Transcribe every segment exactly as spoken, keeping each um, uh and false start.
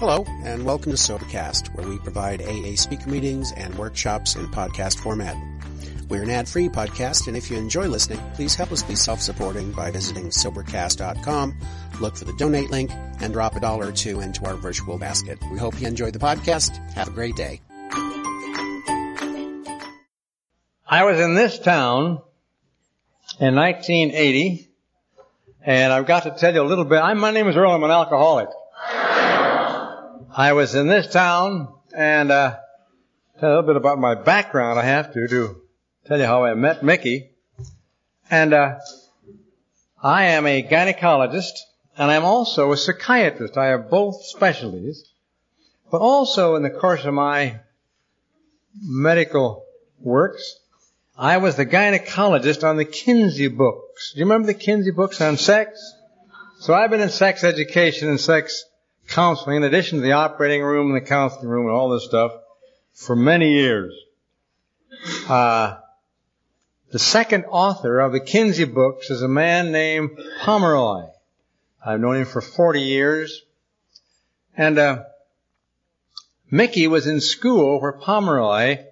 Hello, and welcome to SoberCast, where we provide A A speaker meetings and workshops in podcast format. We're an ad-free podcast, and if you enjoy listening, please help us be self-supporting by visiting SoberCast dot com, look for the donate link, and drop a dollar or two into our virtual basket. We hope you enjoyed the podcast. Have a great day. I was in this town in nineteen eighty, and I've got to tell you a little bit. I'm, my name is Earl. I'm an alcoholic. I was in this town, and uh tell you a little bit about my background. I have to, to tell you how I met Mickey. And uh I am a gynecologist, and I'm also a psychiatrist. I have both specialties. But also in the course of my medical works, I was the gynecologist on the Kinsey books. Do you remember the Kinsey books on sex? So I've been in sex education and sex counseling, in addition to the operating room and the counseling room and all this stuff, for many years. Uh, the second author of the Kinsey books is a man named Pomeroy. I've known him for forty years. And uh, Mickey was in school where Pomeroy,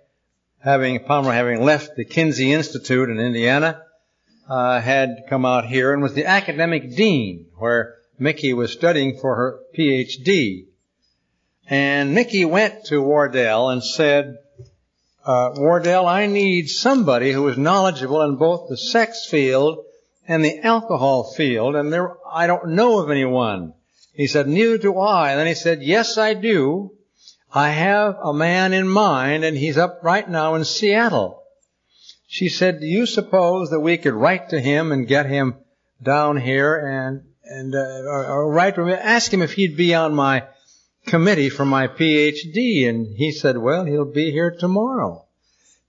having Pomeroy having left the Kinsey Institute in Indiana, uh, had come out here and was the academic dean where Mickey was studying for her P H D, and Mickey went to Wardell and said, uh, Wardell, I need somebody who is knowledgeable in both the sex field and the alcohol field, and there I don't know of anyone. He said, neither do I. And then he said, yes, I do. I have a man in mind, and he's up right now in Seattle. She said, do you suppose that we could write to him and get him down here and And uh, or, or right, ask him if he'd be on my committee for my P H D. And he said, well, he'll be here tomorrow.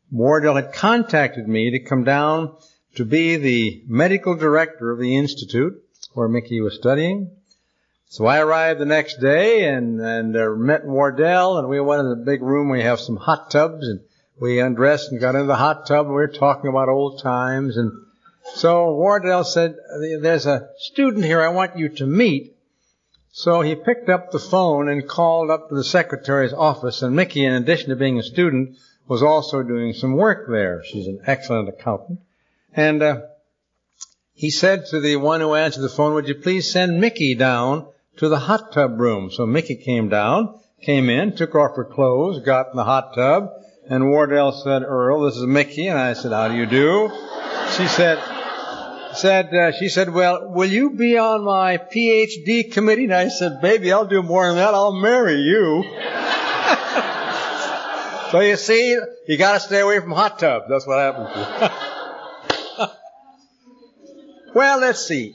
Wardell had contacted me to come down to be the medical director of the institute where Mickey was studying. So I arrived the next day and, and uh, met Wardell, and we went in the big room. We have some hot tubs, and we undressed and got into the hot tub, and we were talking about old times. And so Wardell said, there's a student here I want you to meet. So he picked up the phone and called up to the secretary's office. And Mickey, in addition to being a student, was also doing some work there. She's an excellent accountant. And uh, he said to the one who answered the phone, would you please send Mickey down to the hot tub room? So Mickey came down, came in, took off her clothes, got in the hot tub. And Wardell said, Earl, this is Mickey. And I said, how do you do? She said, said uh, she said, well, will you be on my P H D committee? And I said, baby, I'll do more than that. I'll marry you. So you see, you got to stay away from hot tubs. That's what happens to you. Well, let's see.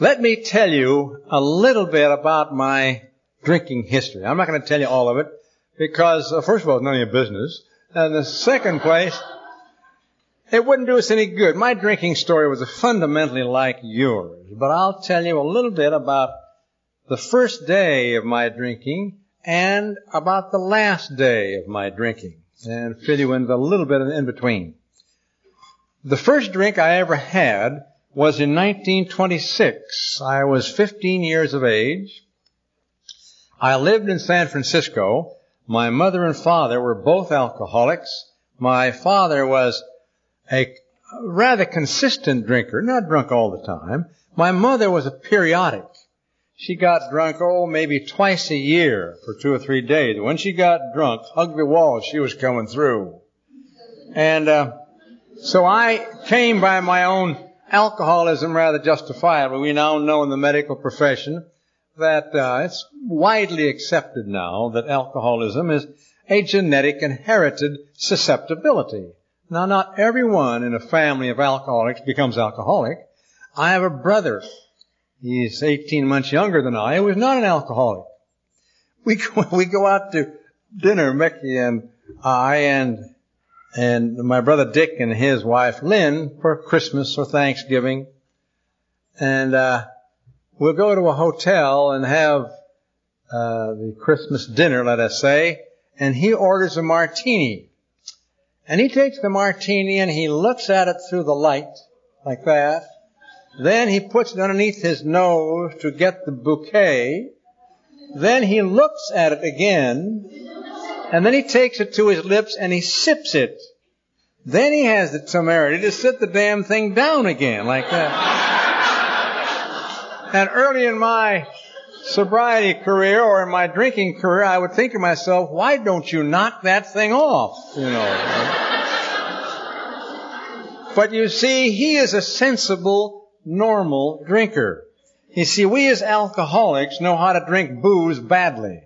Let me tell you a little bit about my drinking history. I'm not going to tell you all of it because, uh, first of all, it's none of your business. And the second place, it wouldn't do us any good. My drinking story was fundamentally like yours. But I'll tell you a little bit about the first day of my drinking and about the last day of my drinking, and fill you in with a little bit in between. The first drink I ever had was in nineteen twenty-six. I was fifteen years of age. I lived in San Francisco. My mother and father were both alcoholics. My father was a rather consistent drinker, not drunk all the time. My mother was a periodic. She got drunk, oh, maybe twice a year for two or three days. When she got drunk, hugged the wall, she was coming through. And uh, so I came by my own alcoholism rather justifiable. We now know in the medical profession that uh, it's widely accepted now that alcoholism is a genetic inherited susceptibility. Now, not everyone in a family of alcoholics becomes alcoholic. I have a brother. He's eighteen months younger than I. He was not an alcoholic. We go, we go out to dinner, Mickey and I, and And my brother Dick and his wife Lynn for Christmas or Thanksgiving. And uh we'll go to a hotel and have uh the Christmas dinner, let us say. And he orders a martini. And he takes the martini and he looks at it through the light like that. Then he puts it underneath his nose to get the bouquet. Then he looks at it again, and then he takes it to his lips and he sips it. Then he has the temerity to sit the damn thing down again like that. And early in my sobriety career or in my drinking career, I would think to myself, why don't you knock that thing off? You know. Right? But you see, he is a sensible, normal drinker. You see, we as alcoholics know how to drink booze badly.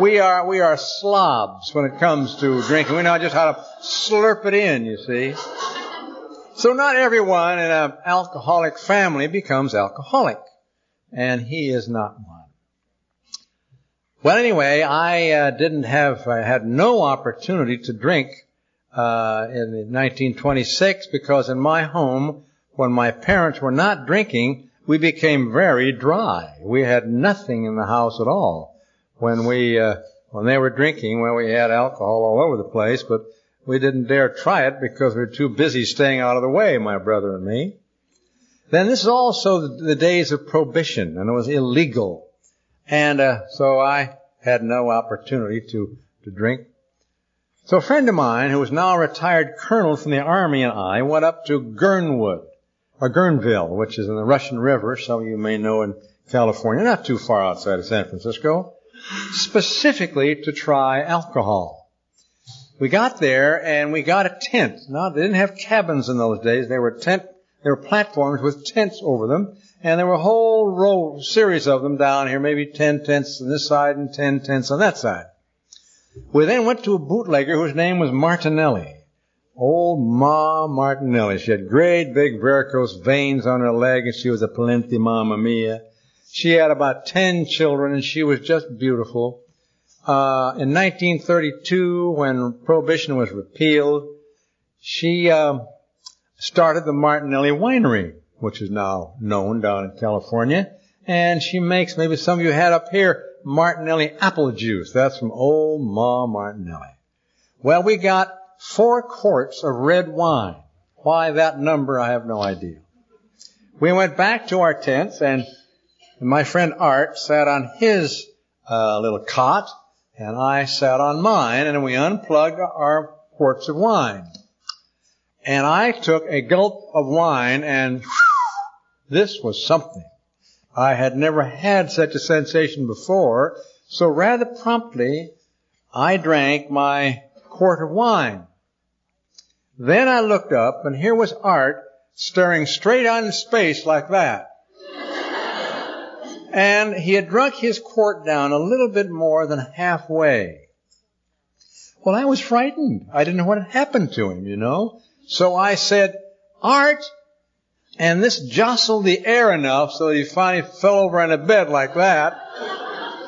We are we are slobs when it comes to drinking. We know just how to slurp it in, you see. So not everyone in an alcoholic family becomes alcoholic, and he is not one. Well, anyway, I uh, didn't have I had no opportunity to drink uh, in nineteen twenty-six because in my home, when my parents were not drinking, we became very dry. We had nothing in the house at all. When we, uh, when they were drinking, well, we had alcohol all over the place, but we didn't dare try it because we were too busy staying out of the way, my brother and me. Then this is also the, the days of prohibition, and it was illegal. And, uh, so I had no opportunity to, to drink. So a friend of mine, who was now a retired colonel from the Army, and I went up to Gernwood, or Gernville, which is in the Russian River, some of you may know in California, not too far outside of San Francisco, specifically to try alcohol. We got there and we got a tent. Now, they didn't have cabins in those days. They were tent, they were platforms with tents over them, and there were a whole row, series of them down here, maybe ten tents on this side and ten tents on that side. We then went to a bootlegger whose name was Martinelli. Old Ma Martinelli. She had great big varicose veins on her leg, and she was a plenty mamma mia. She had about ten children, and she was just beautiful. Uh, in nineteen thirty-two, when Prohibition was repealed, she uh, started the Martinelli Winery, which is now known down in California. And she makes, maybe some of you had up here, Martinelli apple juice. That's from old Ma Martinelli. Well, we got four quarts of red wine. Why that number, I have no idea. We went back to our tents, and And my friend Art sat on his uh, little cot, and I sat on mine, and we unplugged our quarts of wine. And I took a gulp of wine, and this was something. I had never had such a sensation before, so rather promptly I drank my quart of wine. Then I looked up, and here was Art staring straight out in space like that. And he had drunk his quart down a little bit more than halfway. Well, I was frightened. I didn't know what had happened to him, you know. So I said, Art! And this jostled the air enough so that he finally fell over on a bed like that.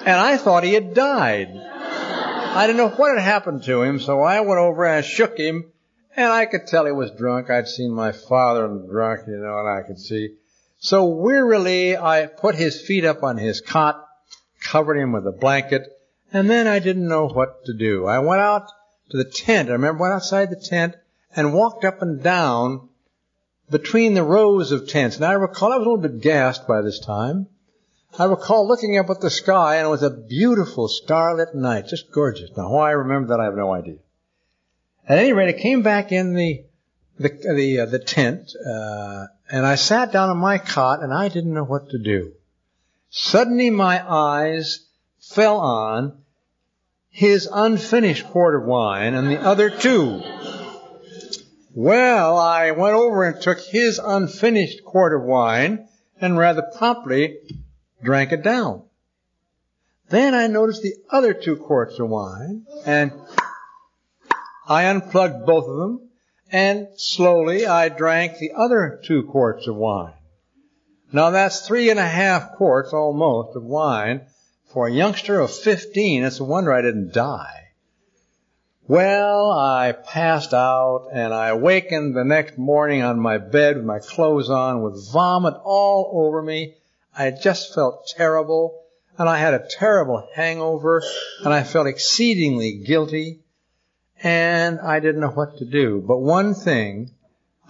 And I thought he had died. I didn't know what had happened to him, so I went over and I shook him. And I could tell he was drunk. I'd seen my father drunk, you know, and I could see. So wearily, I put his feet up on his cot, covered him with a blanket, and then I didn't know what to do. I went out to the tent. I remember went outside the tent and walked up and down between the rows of tents. And I recall, I was a little bit gassed by this time. I recall looking up at the sky, and it was a beautiful starlit night, just gorgeous. Now, why I remember that, I have no idea. At any rate, I came back in the the the, uh, the tent, uh and I sat down on my cot, and I didn't know what to do. Suddenly my eyes fell on his unfinished quart of wine and the other two. Well, I went over and took his unfinished quart of wine and rather promptly drank it down. Then I noticed the other two quarts of wine, and I unplugged both of them. And slowly I drank the other two quarts of wine. Now that's three and a half quarts almost of wine. For a youngster of fifteen, it's a wonder I didn't die. Well, I passed out, and I awakened the next morning on my bed with my clothes on, with vomit all over me. I just felt terrible, and I had a terrible hangover, and I felt exceedingly guilty. And I didn't know what to do. But one thing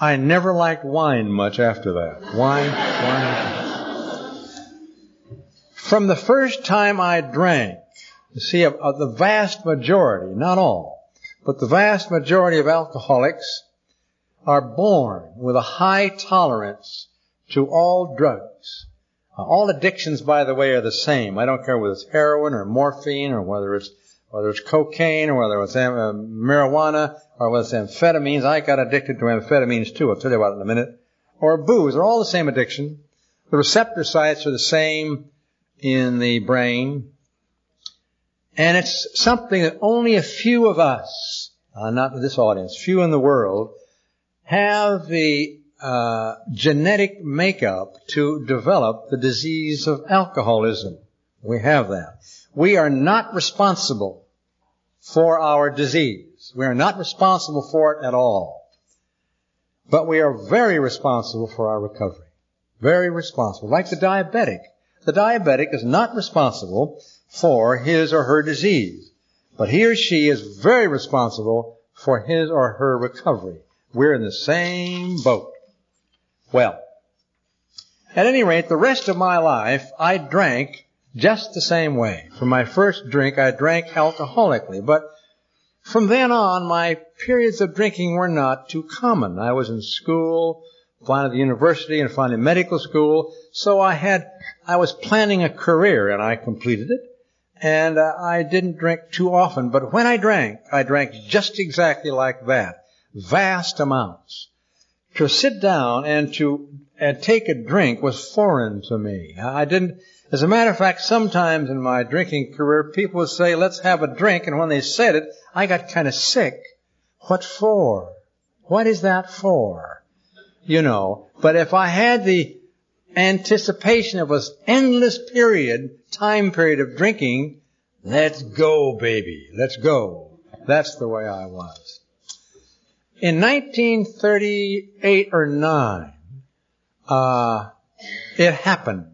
I never liked wine much after that. Wine, wine. From the first time I drank, you see, of, of the vast majority, not all, but the vast majority of alcoholics are born with a high tolerance to all drugs. Now, all addictions, by the way, are the same. I don't care whether it's heroin or morphine or whether it's whether it's cocaine or whether it's uh, marijuana or whether it's amphetamines. I got addicted to amphetamines, too. I'll tell you about it in a minute. Or booze. They're all the same addiction. The receptor sites are the same in the brain. And it's something that only a few of us, uh, not this audience, few in the world, have the uh, genetic makeup to develop the disease of alcoholism. We have that. We are not responsible for our disease. We are not responsible for it at all. But we are very responsible for our recovery. Very responsible. Like the diabetic. The diabetic is not responsible for his or her disease. But he or she is very responsible for his or her recovery. We're in the same boat. Well, at any rate, the rest of my life, I drank just the same way. From my first drink, I drank alcoholically. But from then on, my periods of drinking were not too common. I was in school, finally the university, and finally medical school. So I had, I was planning a career, and I completed it. And uh, I didn't drink too often. But when I drank, I drank just exactly like that. Vast amounts. To sit down and to and take a drink was foreign to me. I didn't... As a matter of fact, sometimes in my drinking career, people would say, let's have a drink. And when they said it, I got kind of sick. What for? What is that for? You know, but if I had the anticipation of an endless period, time period of drinking, let's go, baby, let's go. That's the way I was. In nineteen thirty-eight or nine, uh, it happened.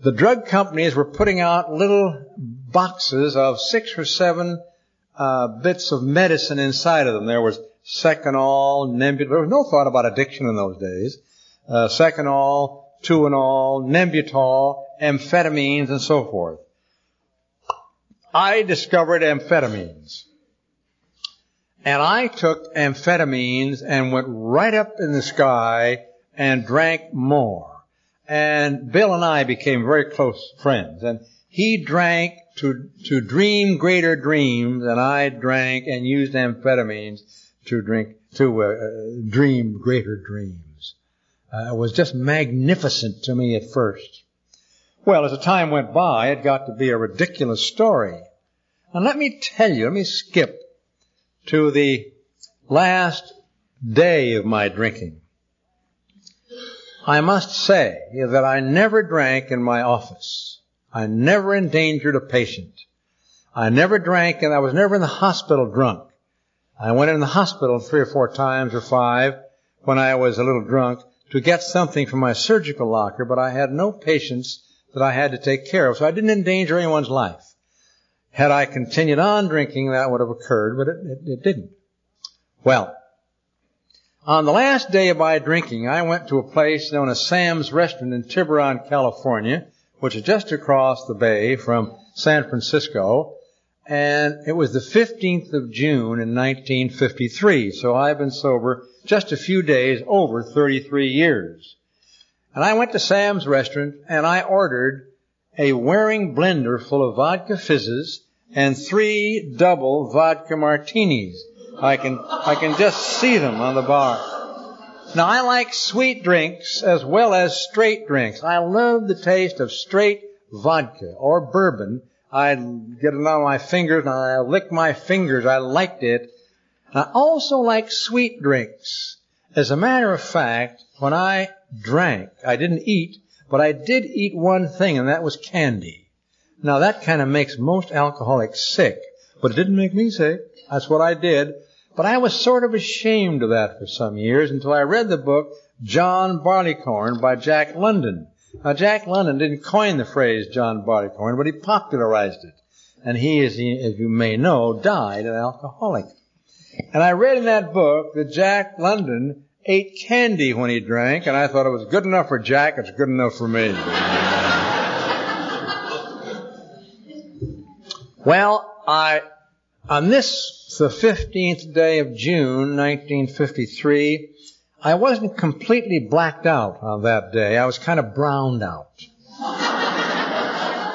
The drug companies were putting out little boxes of six or seven uh, bits of medicine inside of them. There was Seconal, Nembutal. There was no thought about addiction in those days. Uh, Seconal, Tuanal, Nembutal, amphetamines, and so forth. I discovered amphetamines. And I took amphetamines and went right up in the sky and drank more. And Bill and I became very close friends. And he drank to to dream greater dreams, and I drank and used amphetamines to drink to uh, dream greater dreams. Uh, it was just magnificent to me at first. Well, as the time went by, it got to be a ridiculous story. And let me tell you, let me skip to the last day of my drinking. I must say that I never drank in my office. I never endangered a patient. I never drank, and I was never in the hospital drunk. I went in the hospital three or four times or five when I was a little drunk to get something from my surgical locker, but I had no patients that I had to take care of, so I didn't endanger anyone's life. Had I continued on drinking, that would have occurred, but it, it, it didn't. Well, on the last day of my drinking, I went to a place known as Sam's Restaurant in Tiburon, California, which is just across the bay from San Francisco, and it was the fifteenth of June in nineteen fifty-three, so I've been sober just a few days over thirty-three years. And I went to Sam's Restaurant, and I ordered a Waring blender full of vodka fizzes and three double vodka martinis. I can I can just see them on the bar. Now, I like sweet drinks as well as straight drinks. I love the taste of straight vodka or bourbon. I'd get it on my fingers and I lick my fingers. I liked it. I also like sweet drinks. As a matter of fact, when I drank, I didn't eat, but I did eat one thing, and that was candy. Now, that kind of makes most alcoholics sick, but it didn't make me sick. That's what I did. But I was sort of ashamed of that for some years until I read the book John Barleycorn by Jack London. Now, Jack London didn't coin the phrase John Barleycorn, but he popularized it. And he, as you may know, died an alcoholic. And I read in that book that Jack London ate candy when he drank, and I thought it was good enough for Jack, it's good enough for me. Well, I, on this, the fifteenth day of June, nineteen fifty-three, I wasn't completely blacked out on that day. I was kind of browned out.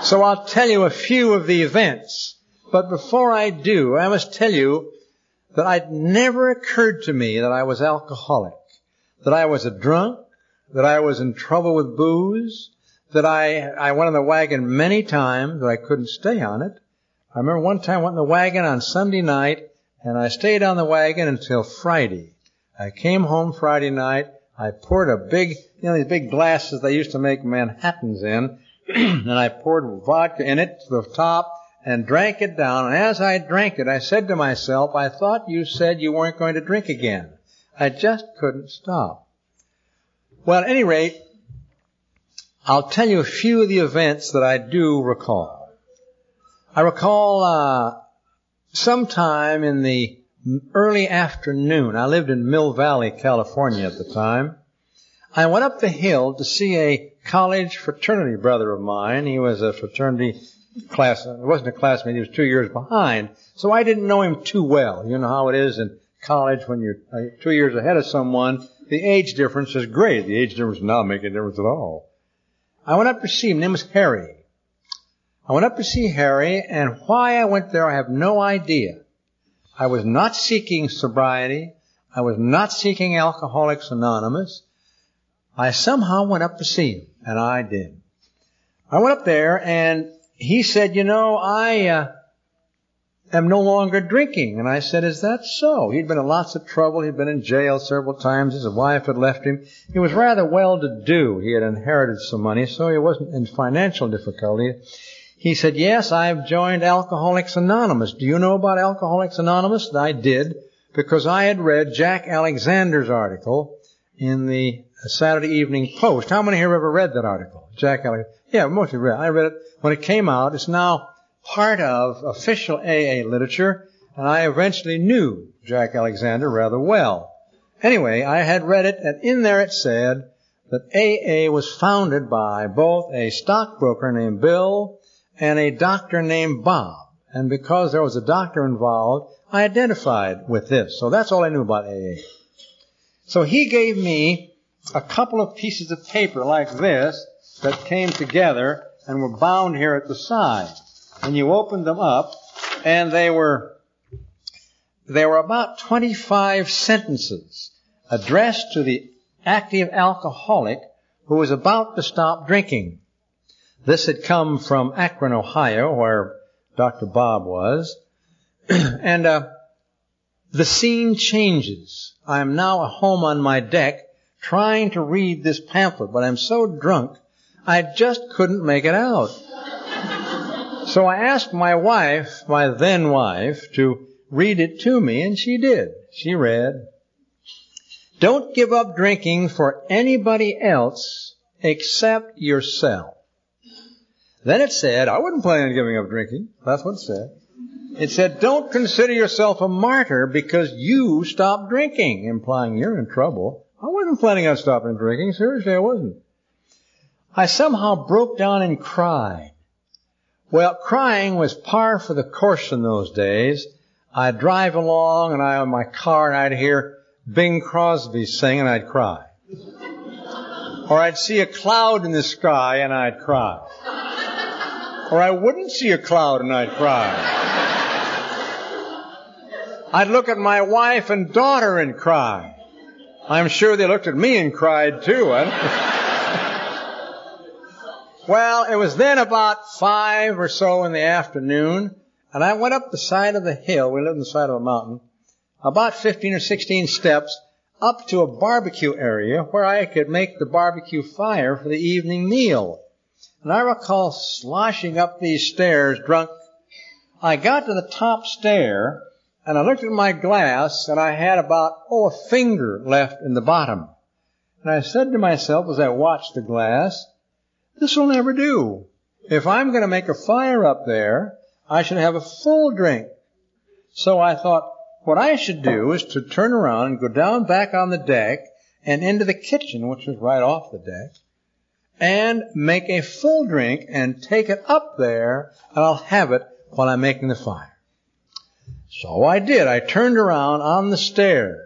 So I'll tell you a few of the events. But before I do, I must tell you that it never occurred to me that I was alcoholic, that I was a drunk, that I was in trouble with booze, that I, I went on the wagon many times, that I couldn't stay on it. I remember one time I went on the wagon on Sunday night, and I stayed on the wagon until Friday. I came home Friday night, I poured a big, you know, these big glasses they used to make Manhattans in, and I poured vodka in it to the top, and drank it down, and as I drank it, I said to myself, I thought you said you weren't going to drink again. I just couldn't stop. Well, at any rate, I'll tell you a few of the events that I do recall. I recall uh, sometime in the early afternoon, I lived in Mill Valley, California at the time, I went up the hill to see a college fraternity brother of mine. He was a fraternity class, it wasn't a classmate, he was two years behind, so I didn't know him too well. You know how it is in college when you're two years ahead of someone, the age difference is great. The age difference does not make a difference at all. I went up to see him, his name was Harry. I went up to see Harry, and why I went there I have no idea. I was not seeking sobriety, I was not seeking Alcoholics Anonymous. I somehow went up to see him, and I did. I went up there, and he said, you know, I uh, am no longer drinking. And I said, is that so? He'd been in lots of trouble. He'd been in jail several times. His wife had left him. He was rather well-to-do. He had inherited some money, so he wasn't in financial difficulty. He said, yes, I've joined Alcoholics Anonymous. Do you know about Alcoholics Anonymous? And I did, because I had read Jack Alexander's article in the Saturday Evening Post. How many here have ever read that article? Jack Alexander. Yeah, mostly read. I read it when it came out. It's now part of official A A literature, and I eventually knew Jack Alexander rather well. Anyway, I had read it, and in there it said that A A was founded by both a stockbroker named Bill and a doctor named Bob. And because there was a doctor involved, I identified with this. So that's all I knew about A A. So he gave me a couple of pieces of paper like this, that came together and were bound here at the side. And you opened them up, and they were they were about twenty-five sentences addressed to the active alcoholic who was about to stop drinking. This had come from Akron, Ohio, where Doctor Bob was. and uh, the scene changes. I am now at home on my deck trying to read this pamphlet, but I'm so drunk I just couldn't make it out. So I asked my wife, my then wife, to read it to me, and she did. She read, "Don't give up drinking for anybody else except yourself." Then it said, I wouldn't plan on giving up drinking. That's what it said. It said, "Don't consider yourself a martyr because you stopped drinking," implying you're in trouble. I wasn't planning on stopping drinking. Seriously, I wasn't. I somehow broke down and cried. Well, crying was par for the course in those days. I'd drive along, and I on my car, and I'd hear Bing Crosby sing, and I'd cry. Or I'd see a cloud in the sky, and I'd cry. Or I wouldn't see a cloud, and I'd cry. I'd look at my wife and daughter and cry. I'm sure they looked at me and cried, too. I don't Well, it was then about five or so in the afternoon, and I went up the side of the hill. We lived on the side of a mountain, about fifteen or sixteen steps up to a barbecue area where I could make the barbecue fire for the evening meal. And I recall sloshing up these stairs drunk. I got to the top stair, and I looked at my glass, and I had about, oh, a finger left in the bottom. And I said to myself as I watched the glass, this will never do. If I'm going to make a fire up there, I should have a full drink. So I thought, What I should do is to turn around and go down back on the deck and into the kitchen, which was right off the deck, and make a full drink and take it up there, and I'll have it while I'm making the fire. So I did. I turned around on the stairs,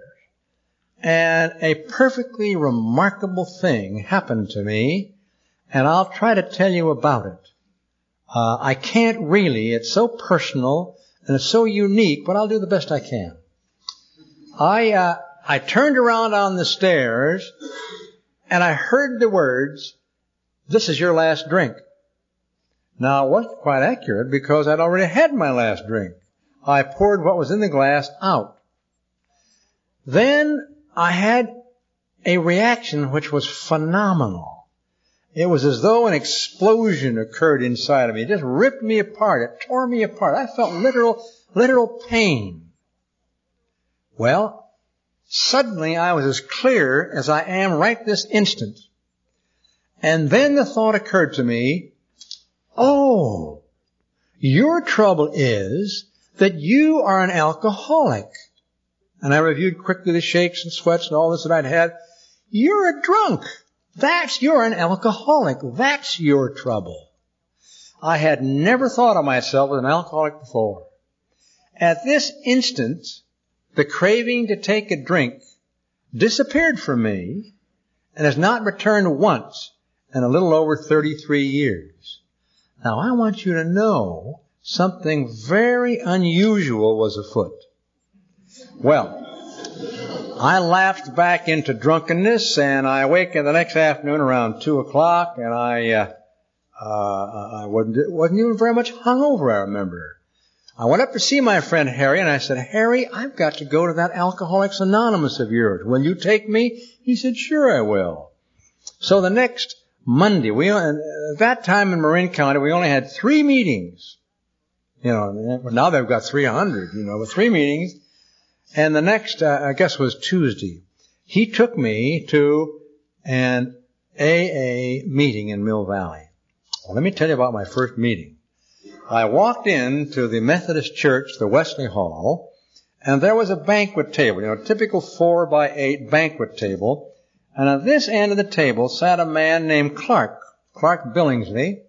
and a perfectly remarkable thing happened to me, and I'll try to tell you about it. Uh, I can't really. It's so personal, and it's so unique, but I'll do the best I can. I uh, I turned around on the stairs, and I heard the words, "This is your last drink." Now, it wasn't quite accurate because I'd already had my last drink. I poured what was in the glass out. Then I had a reaction which was phenomenal. It was as though an explosion occurred inside of me. It just ripped me apart. It tore me apart. I felt literal, literal pain. Well, suddenly I was as clear as I am right this instant. And then the thought occurred to me, oh, your trouble is that you are an alcoholic. And I reviewed quickly the shakes and sweats and all this that I'd had. You're a drunk. That's, you're an alcoholic. That's your trouble. I had never thought of myself as an alcoholic before. At this instant, the craving to take a drink disappeared from me and has not returned once in a little over thirty-three years. Now, I want you to know something very unusual was afoot. Well, I lapsed back into drunkenness, and I awoke in the next afternoon around two o'clock, and I uh, uh, I wasn't, wasn't even very much hungover, I remember. I went up to see my friend Harry, and I said, "Harry, I've got to go to that Alcoholics Anonymous of yours. Will you take me?" He said, "Sure, I will." So the next Monday, we at that time in Marin County, we only had three meetings. You know, now they've got three hundred, you know, but three meetings. And the next, uh, I guess, was Tuesday. He took me to an A A meeting in Mill Valley. Well, let me tell you about my first meeting. I walked into the Methodist Church, the Wesley Hall, and there was a banquet table, you know, a typical four by eight banquet table. And at this end of the table sat a man named Clark, Clark Billingsley,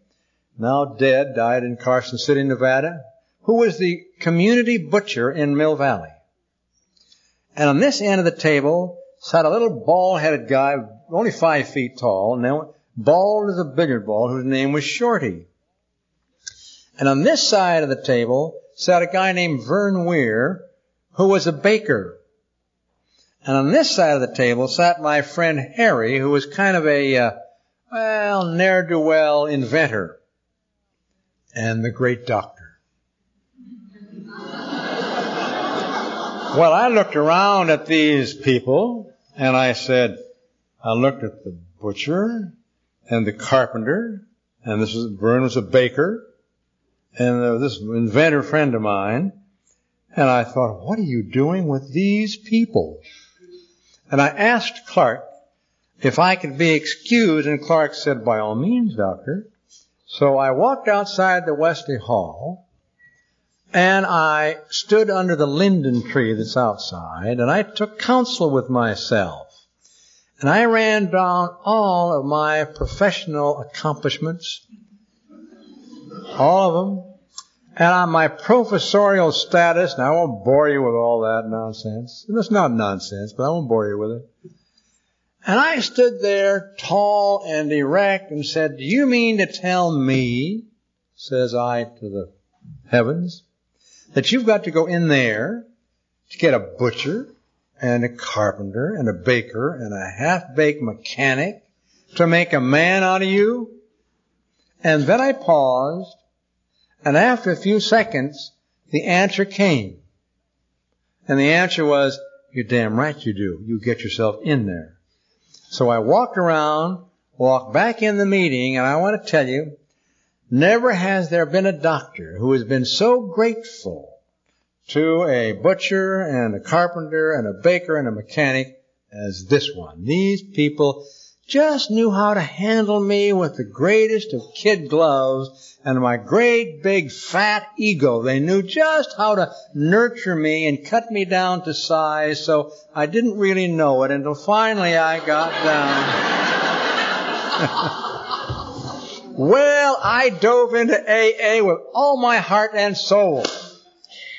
now dead, died in Carson City, Nevada, who was the community butcher in Mill Valley. And on this end of the table sat a little bald-headed guy, only five feet tall, now bald as a billiard ball, whose name was Shorty. And on this side of the table sat a guy named Vern Weir, who was a baker. And on this side of the table sat my friend Harry, who was kind of a, uh, well, ne'er-do-well inventor, and the great doctor. Well, I looked around at these people, and I said, I looked at the butcher and the carpenter, and this was, Vern was a baker, and uh, this inventor friend of mine, and I thought, what are you doing with these people? And I asked Clark if I could be excused, and Clark said, by all means, doctor. So I walked outside the Wesley Hall, and I stood under the linden tree that's outside, and I took counsel with myself. And I ran down all of my professional accomplishments, all of them, and on my professorial status, and I won't bore you with all that nonsense. And it's not nonsense, but I won't bore you with it. And I stood there tall and erect and said, "Do you mean to tell me," says I to the heavens, "that you've got to go in there to get a butcher and a carpenter and a baker and a half-baked mechanic to make a man out of you?" And then I paused, and after a few seconds, the answer came. And the answer was, "You're damn right you do. You get yourself in there." So I walked around, walked back in the meeting, and I want to tell you, never has there been a doctor who has been so grateful to a butcher and a carpenter and a baker and a mechanic as this one. These people just knew how to handle me with the greatest of kid gloves and my great big fat ego. They knew just how to nurture me and cut me down to size, so I didn't really know it until finally I got down. Well, I dove into A A with all my heart and soul.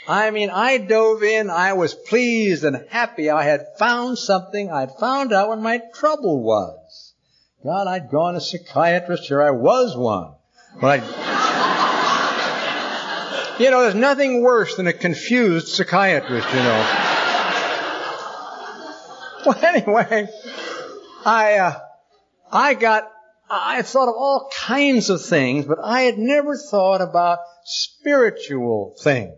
I mean, I dove in, I was pleased and happy. I had found something. I'd found out what my trouble was. God, I'd gone to psychiatrist. Here I was one. But I, you know, there's nothing worse than a confused psychiatrist, you know. Well, anyway, I, uh, I got, I had thought of all kinds of things, but I had never thought about spiritual things.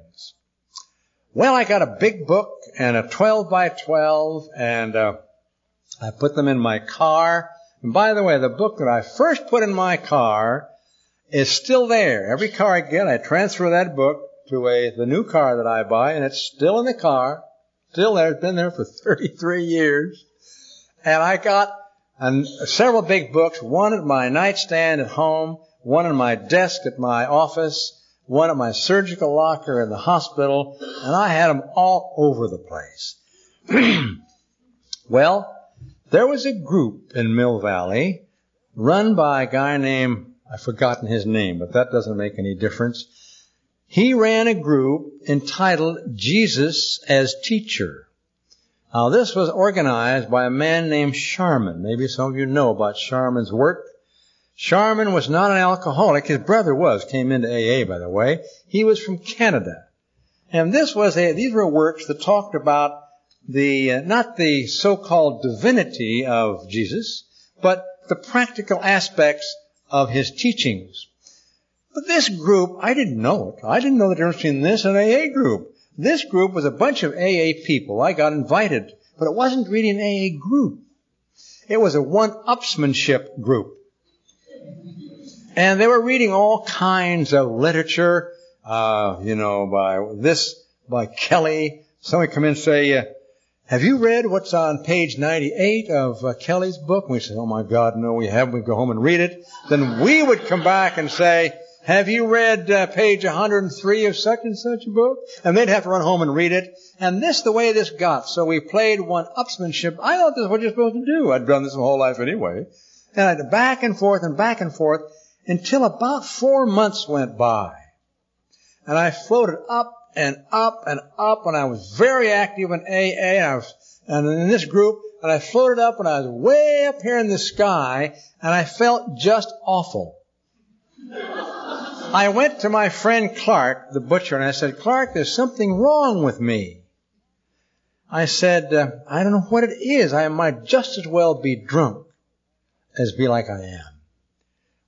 Well, I got a big book and a twelve by twelve, and uh, I put them in my car. And by the way, the book that I first put in my car is still there. Every car I get, I transfer that book to a the new car that I buy, and it's still in the car, still there. It's been there for thirty-three years. And I got an, several big books, one at my nightstand at home, one on my desk at my office, one at my surgical locker in the hospital, and I had them all over the place. Well, there was a group in Mill Valley run by a guy named, I've forgotten his name, but that doesn't make any difference. He ran a group entitled Jesus as Teacher. Now, this was organized by a man named Sharman. Maybe some of you know about Sharman's work. Sharman was not an alcoholic. His brother was, came into A A, by the way. He was from Canada. And this was a, these were works that talked about the, uh, not the so-called divinity of Jesus, but the practical aspects of his teachings. But this group, I didn't know it. I didn't know the difference between this and A A group. This group was a bunch of A A people. I got invited, but it wasn't really an A A group. It was a one-upsmanship group. And they were reading all kinds of literature, uh, you know, by this, by Kelly. Somebody come in and say, uh, have you read what's on page ninety-eight of uh, Kelly's book? And we say, oh, my God, no, we haven't. We go home and read it. Then we would come back and say, have you read uh, page one hundred three of such and such a book? And they'd have to run home and read it. And this the way this got. So we played one-upsmanship. I thought this is what you're supposed to do. I'd done this my whole life anyway. And I'd back and forth and back and forth, until about four months went by. And I floated up and up and up, and I was very active in A A, and, I was, and in this group, and I floated up, and I was way up here in the sky, and I felt just awful. I went to my friend Clark, the butcher, and I said, Clark, there's something wrong with me. I said, uh, I don't know what it is. I might just as well be drunk as be like I am.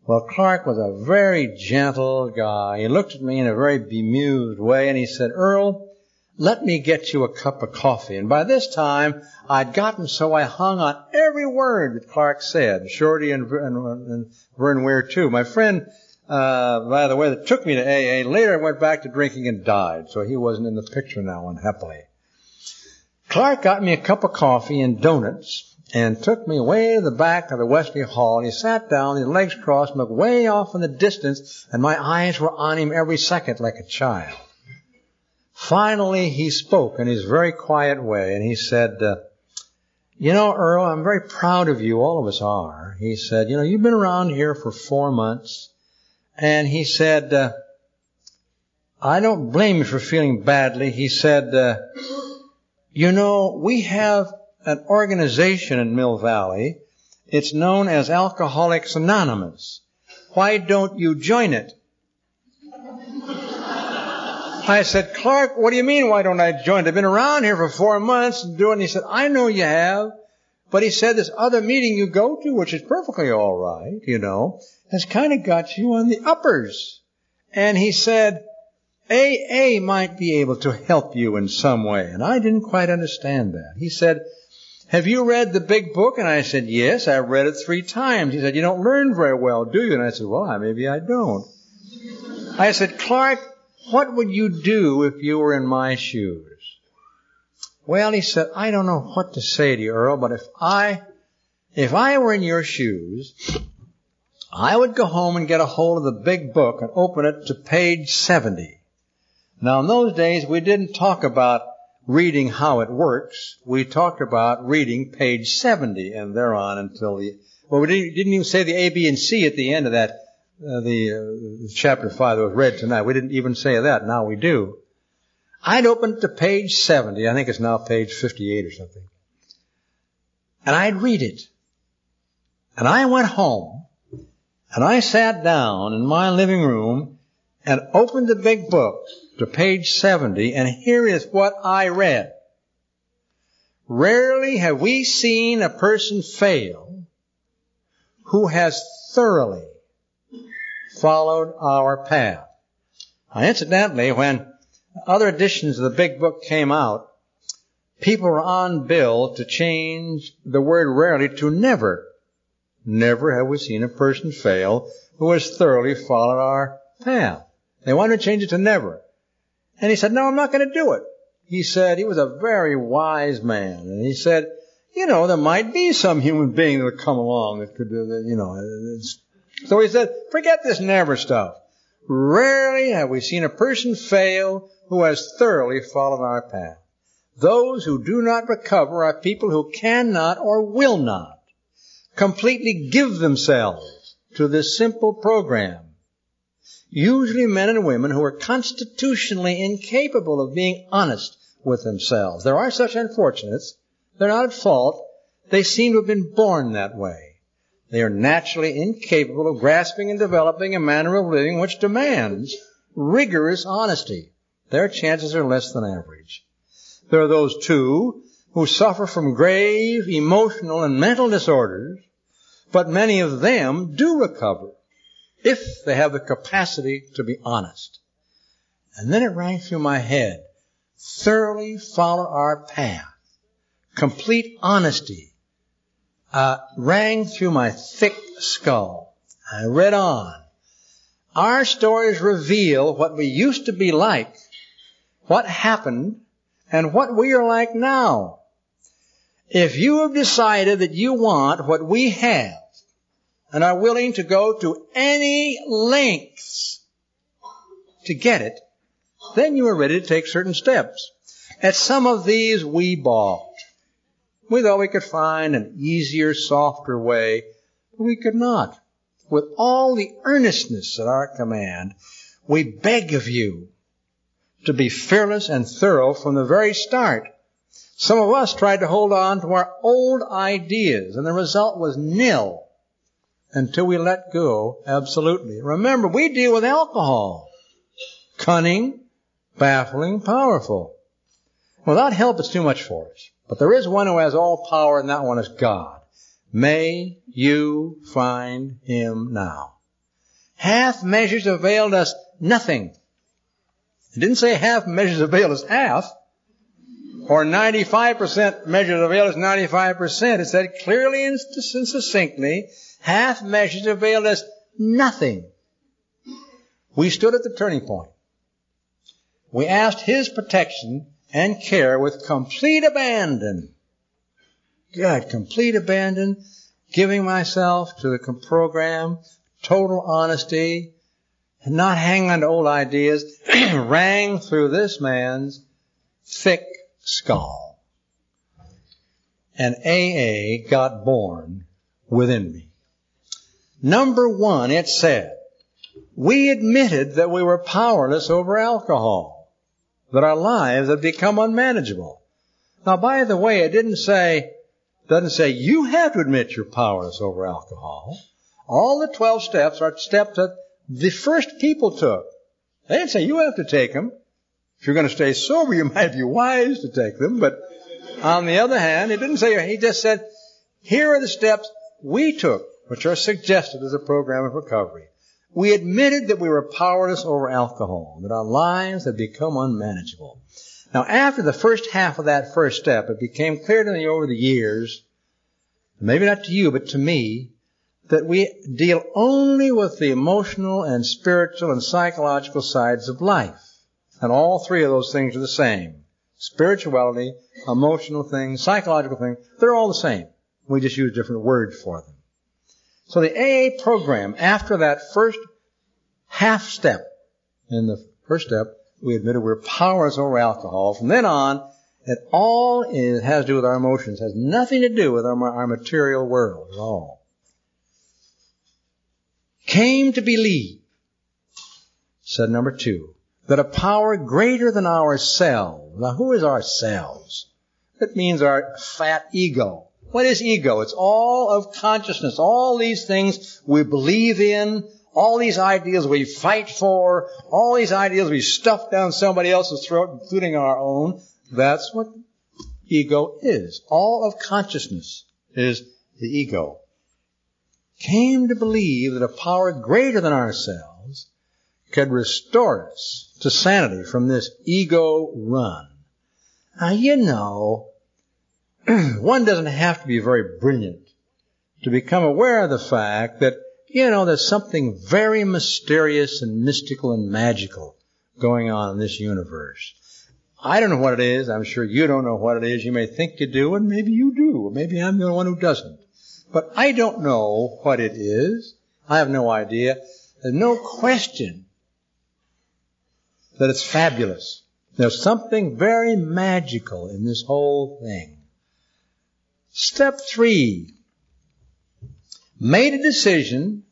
Well, Clark was a very gentle guy. He looked at me in a very bemused way, and he said, Earl, let me get you a cup of coffee. And by this time, I'd gotten so I hung on every word that Clark said. Shorty and, and, and Vern Weir, too. My friend, uh, by the way, that took me to A A, later went back to drinking and died, so he wasn't in the picture now, unhappily. Clark got me a cup of coffee and donuts, and took me way to the back of the Wesley Hall, and he sat down, his legs crossed, and looked way off in the distance, and my eyes were on him every second like a child. Finally, he spoke in his very quiet way, and he said, uh, you know, Earl, I'm very proud of you, all of us are. He said, you know, you've been around here for four months, and he said, uh, I don't blame you for feeling badly. He said, uh, you know, we have an organization in Mill Valley. It's known as Alcoholics Anonymous. Why don't you join it? I said, Clark, what do you mean, why don't I join it? I've been around here for four months and doing. He said, I know you have, but he said, this other meeting you go to, which is perfectly all right, you know, has kind of got you on the uppers. And he said, A A might be able to help you in some way. And I didn't quite understand that. He said, have you read the big book? And I said, yes, I read it three times. He said, you don't learn very well, do you? And I said, well, maybe I don't. I said, Clark, what would you do if you were in my shoes? Well, he said, I don't know what to say to you, Earl, but if I, If I were in your shoes, I would go home and get a hold of the big book and open it to page seventy. Now, in those days, we didn't talk about reading how it works. We talked about reading page seventy and thereon until the... Well, we didn't, didn't even say the A, B, and C at the end of that, uh, the uh, chapter five that was read tonight. We didn't even say that. Now we do. I'd open it to page seventy. I think it's now page fifty-eight or something. And I'd read it. And I went home, and I sat down in my living room and opened the big book to page seventy, and here is what I read. Rarely have we seen a person fail who has thoroughly followed our path. Now, incidentally, when other editions of the big book came out, people were on bill to change the word rarely to never. Never have we seen a person fail who has thoroughly followed our path. They wanted to change it to never. And he said, no, I'm not going to do it. He said, he was a very wise man. And he said, you know, there might be some human being that would come along that could do that, you know. It's... So he said, forget this never stuff. Rarely have we seen a person fail who has thoroughly followed our path. Those who do not recover are people who cannot or will not completely give themselves to this simple program. Usually men and women who are constitutionally incapable of being honest with themselves. There are such unfortunates. They're not at fault. They seem to have been born that way. They are naturally incapable of grasping and developing a manner of living which demands rigorous honesty. Their chances are less than average. There are those, too, who suffer from grave emotional and mental disorders, but many of them do recover if they have the capacity to be honest. And then it rang through my head, thoroughly follow our path. Complete honesty uh, rang through my thick skull. I read on. Our stories reveal what we used to be like, what happened, and what we are like now. If you have decided that you want what we have, and are willing to go to any lengths to get it, then you are ready to take certain steps. At some of these, we balked. We thought we could find an easier, softer way, but we could not. With all the earnestness at our command, we beg of you to be fearless and thorough from the very start. Some of us tried to hold on to our old ideas, and the result was nil. Until we let go, absolutely. Remember, we deal with alcohol. Cunning, baffling, powerful. Without help, it's too much for us. But there is one who has all power, and that one is God. May you find him now. Half measures availed us nothing. It didn't say half measures availed us half, or ninety-five percent measures availed us ninety-five percent. It said clearly and succinctly, half measures availed us nothing. We stood at the turning point. We asked his protection and care with complete abandon. God, complete abandon, giving myself to the program, total honesty, and not hanging on to old ideas, rang through this man's thick skull. And A A got born within me. Number one, it said, we admitted that we were powerless over alcohol, that our lives had become unmanageable. Now, by the way, it didn't say, doesn't say you have to admit you're powerless over alcohol. All the twelve steps are steps that the first people took. They didn't say you have to take them. If you're going to stay sober, you might be wise to take them. But on the other hand, it didn't say, he just said, here are the steps we took, which are suggested as a program of recovery. We admitted that we were powerless over alcohol, that our lives had become unmanageable. Now, after the first half of that first step, it became clear to me over the years, maybe not to you, but to me, that we deal only with the emotional and spiritual and psychological sides of life. And all three of those things are the same. Spirituality, emotional things, psychological things, they're all the same. We just use different words for them. So the A A program, after that first half step, in the first step, we admitted we're powerless over alcohol. From then on, it all is, has to do with our emotions, has nothing to do with our, our material world at all. Came to believe, said number two, that a power greater than ourselves. Now, who is ourselves? It means our fat ego. What is ego? It's all of consciousness. All these things we believe in, all these ideas we fight for, all these ideas we stuff down somebody else's throat, including our own. That's what ego is. All of consciousness is the ego. Came to believe that a power greater than ourselves could restore us to sanity from this ego run. Now, you know, one doesn't have to be very brilliant to become aware of the fact that, you know, there's something very mysterious and mystical and magical going on in this universe. I don't know what it is. I'm sure you don't know what it is. You may think you do, and maybe you do. Maybe I'm the only one who doesn't. But I don't know what it is. I have no idea. There's no question that it's fabulous. There's something very magical in this whole thing. Step three, made a decision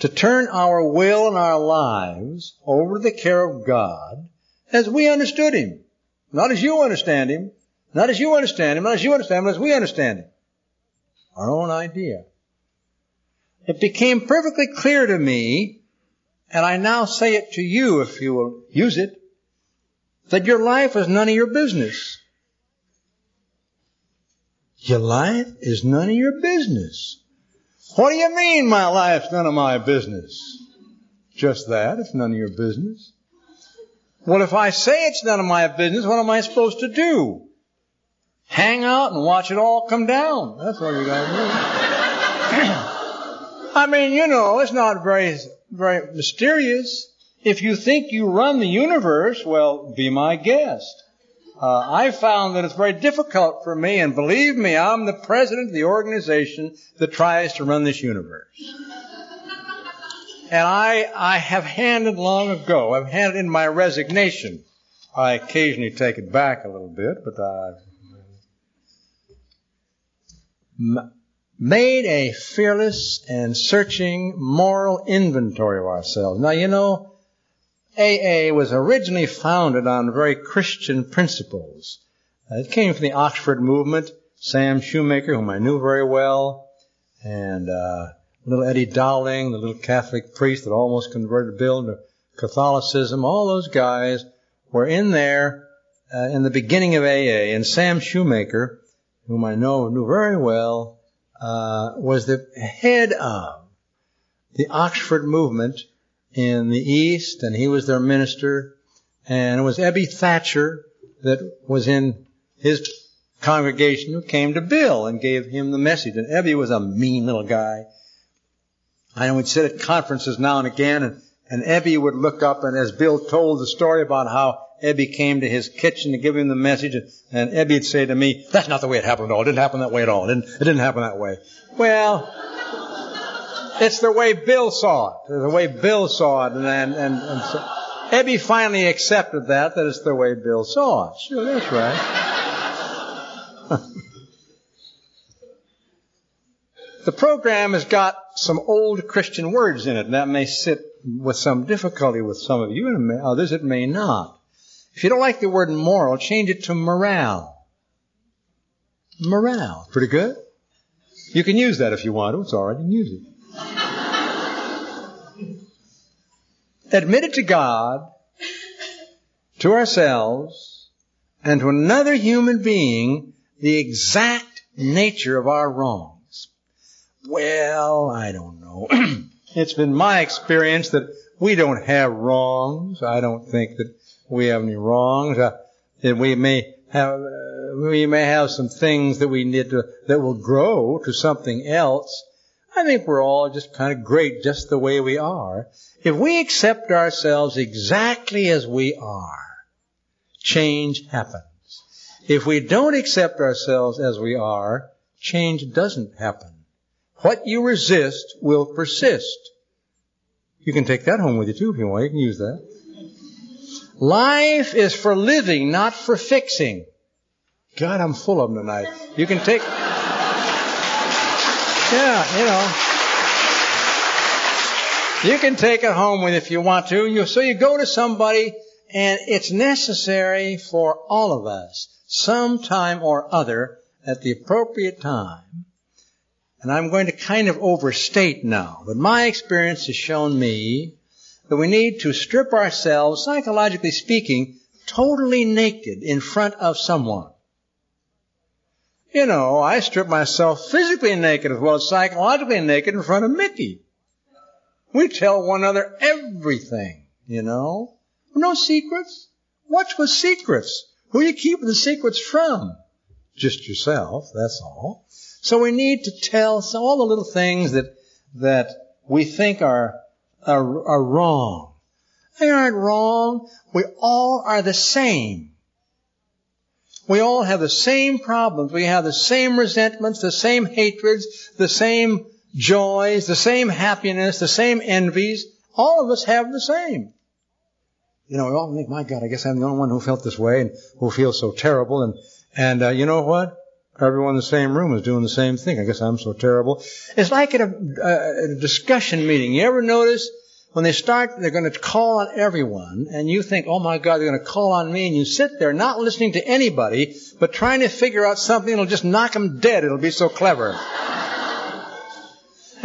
to turn our will and our lives over to the care of God as we understood Him. Not as you understand Him, not as you understand Him, not as you understand Him, but as we understand Him. Our own idea. It became perfectly clear to me, and I now say it to you if you will use it, that your life is none of your business. Your life is none of your business. What do you mean my life's none of my business? Just that, it's none of your business. Well, if I say it's none of my business, what am I supposed to do? Hang out and watch it all come down. That's all you got to do. I mean, you know, it's not very, very mysterious. If you think you run the universe, well, be my guest. Uh, I found that it's very difficult for me, and believe me, I'm the president of the organization that tries to run this universe. And I, I have handed long ago, I've handed in my resignation. I occasionally take it back a little bit, but I made a fearless and searching moral inventory of ourselves. Now, you know, A A was originally founded on very Christian principles. It came from the Oxford Movement. Sam Shoemaker, whom I knew very well, and uh, little Eddie Dowling, the little Catholic priest that almost converted Bill to Catholicism. All those guys were in there uh, in the beginning of A A. And Sam Shoemaker, whom I know knew very well, uh, was the head of the Oxford Movement in the East, and he was their minister. And it was Ebby Thatcher that was in his congregation who came to Bill and gave him the message. And Ebby was a mean little guy. I know we'd sit at conferences now and again, and, and Ebby would look up, and as Bill told the story about how Ebby came to his kitchen to give him the message, and Ebby would say to me, that's not the way it happened at all. It didn't happen that way at all. It didn't, it didn't happen that way. Well... It's the way Bill saw it, the way Bill saw it, and and, and, and so Ebby finally accepted that, that it's the way Bill saw it. Sure, that's right. The program has got some old Christian words in it, and that may sit with some difficulty with some of you, and others it may not. If you don't like the word moral, change it to morale. Morale. Pretty good. You can use that if you want to. It's all right. You can use it. Admitted to God, to ourselves, and to another human being the exact nature of our wrongs. Well, I don't know. It's been my experience that we don't have wrongs. I don't think that we have any wrongs. Uh, that we may have, uh, we may have some things that we need to, that will grow to something else. I think we're all just kind of great just the way we are. If we accept ourselves exactly as we are, change happens. If we don't accept ourselves as we are, change doesn't happen. What you resist will persist. You can take that home with you too if you want. You can use that. Life is for living, not for fixing. God, I'm full of them tonight. You can take... Yeah, you know... You can take it home with if you want to. You, so you go to somebody, and it's necessary for all of us, sometime or other, at the appropriate time. And I'm going to kind of overstate now, but my experience has shown me that we need to strip ourselves, psychologically speaking, totally naked in front of someone. You know, I strip myself physically naked as well as psychologically naked in front of Mickey. We tell one another everything, you know. No secrets. What's with secrets? Who are you keeping the secrets from? Just yourself, that's all. So we need to tell all the little things that that we think are, are, are wrong. They aren't wrong. We all are the same. We all have the same problems. We have the same resentments, the same hatreds, the same joys, the same happiness, the same envies. All of us have the same. You know, we all think, my God, I guess I'm the only one who felt this way and who feels so terrible. And, and uh, you know what? Everyone in the same room is doing the same thing. I guess I'm so terrible. It's like at a, uh, at a discussion meeting. You ever notice when they start, they're going to call on everyone, and you think, oh, my God, they're going to call on me, and you sit there not listening to anybody but trying to figure out something that will just knock them dead. It'll be so clever.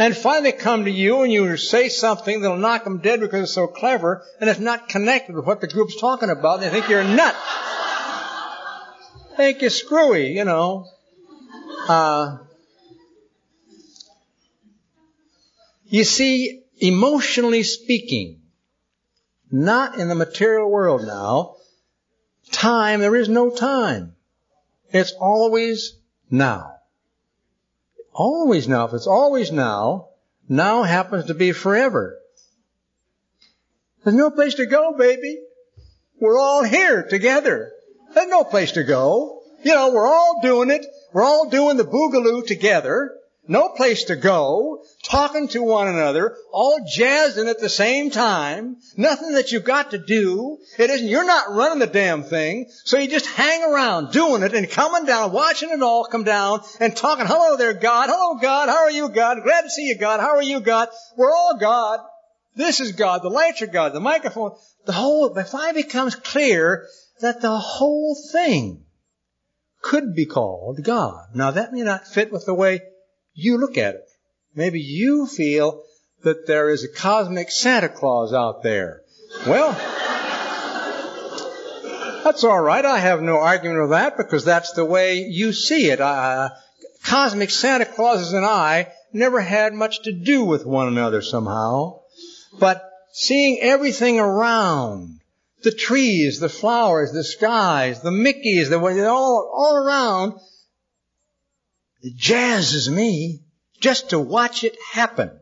And finally come to you and you say something that'll knock them dead because it's so clever and it's not connected with what the group's talking about. They think you're a nut. Think you're screwy, you know. Uh, you see, emotionally speaking, not in the material world now, time, there is no time. It's always now. Always now. If it's always now, now happens to be forever. There's no place to go, baby. We're all here together. There's no place to go. You know, we're all doing it. We're all doing the boogaloo together. No place to go. Talking to one another. All jazzing at the same time. Nothing that you've got to do. It isn't, you're not running the damn thing. So you just hang around doing it and coming down, watching it all come down and talking, hello there, God. Hello, God. How are you, God? Glad to see you, God. How are you, God? We're all God. This is God. The lights are God. The microphone. The whole, if I becomes clear that the whole thing could be called God. Now that may not fit with the way you look at it. Maybe you feel that there is a cosmic Santa Claus out there. Well, that's all right. I have no argument with that because that's the way you see it. Uh, cosmic Santa Clauses and I never had much to do with one another somehow. But seeing everything around, the trees, the flowers, the skies, the Mickeys, the all, all around, it jazzes me just to watch it happen.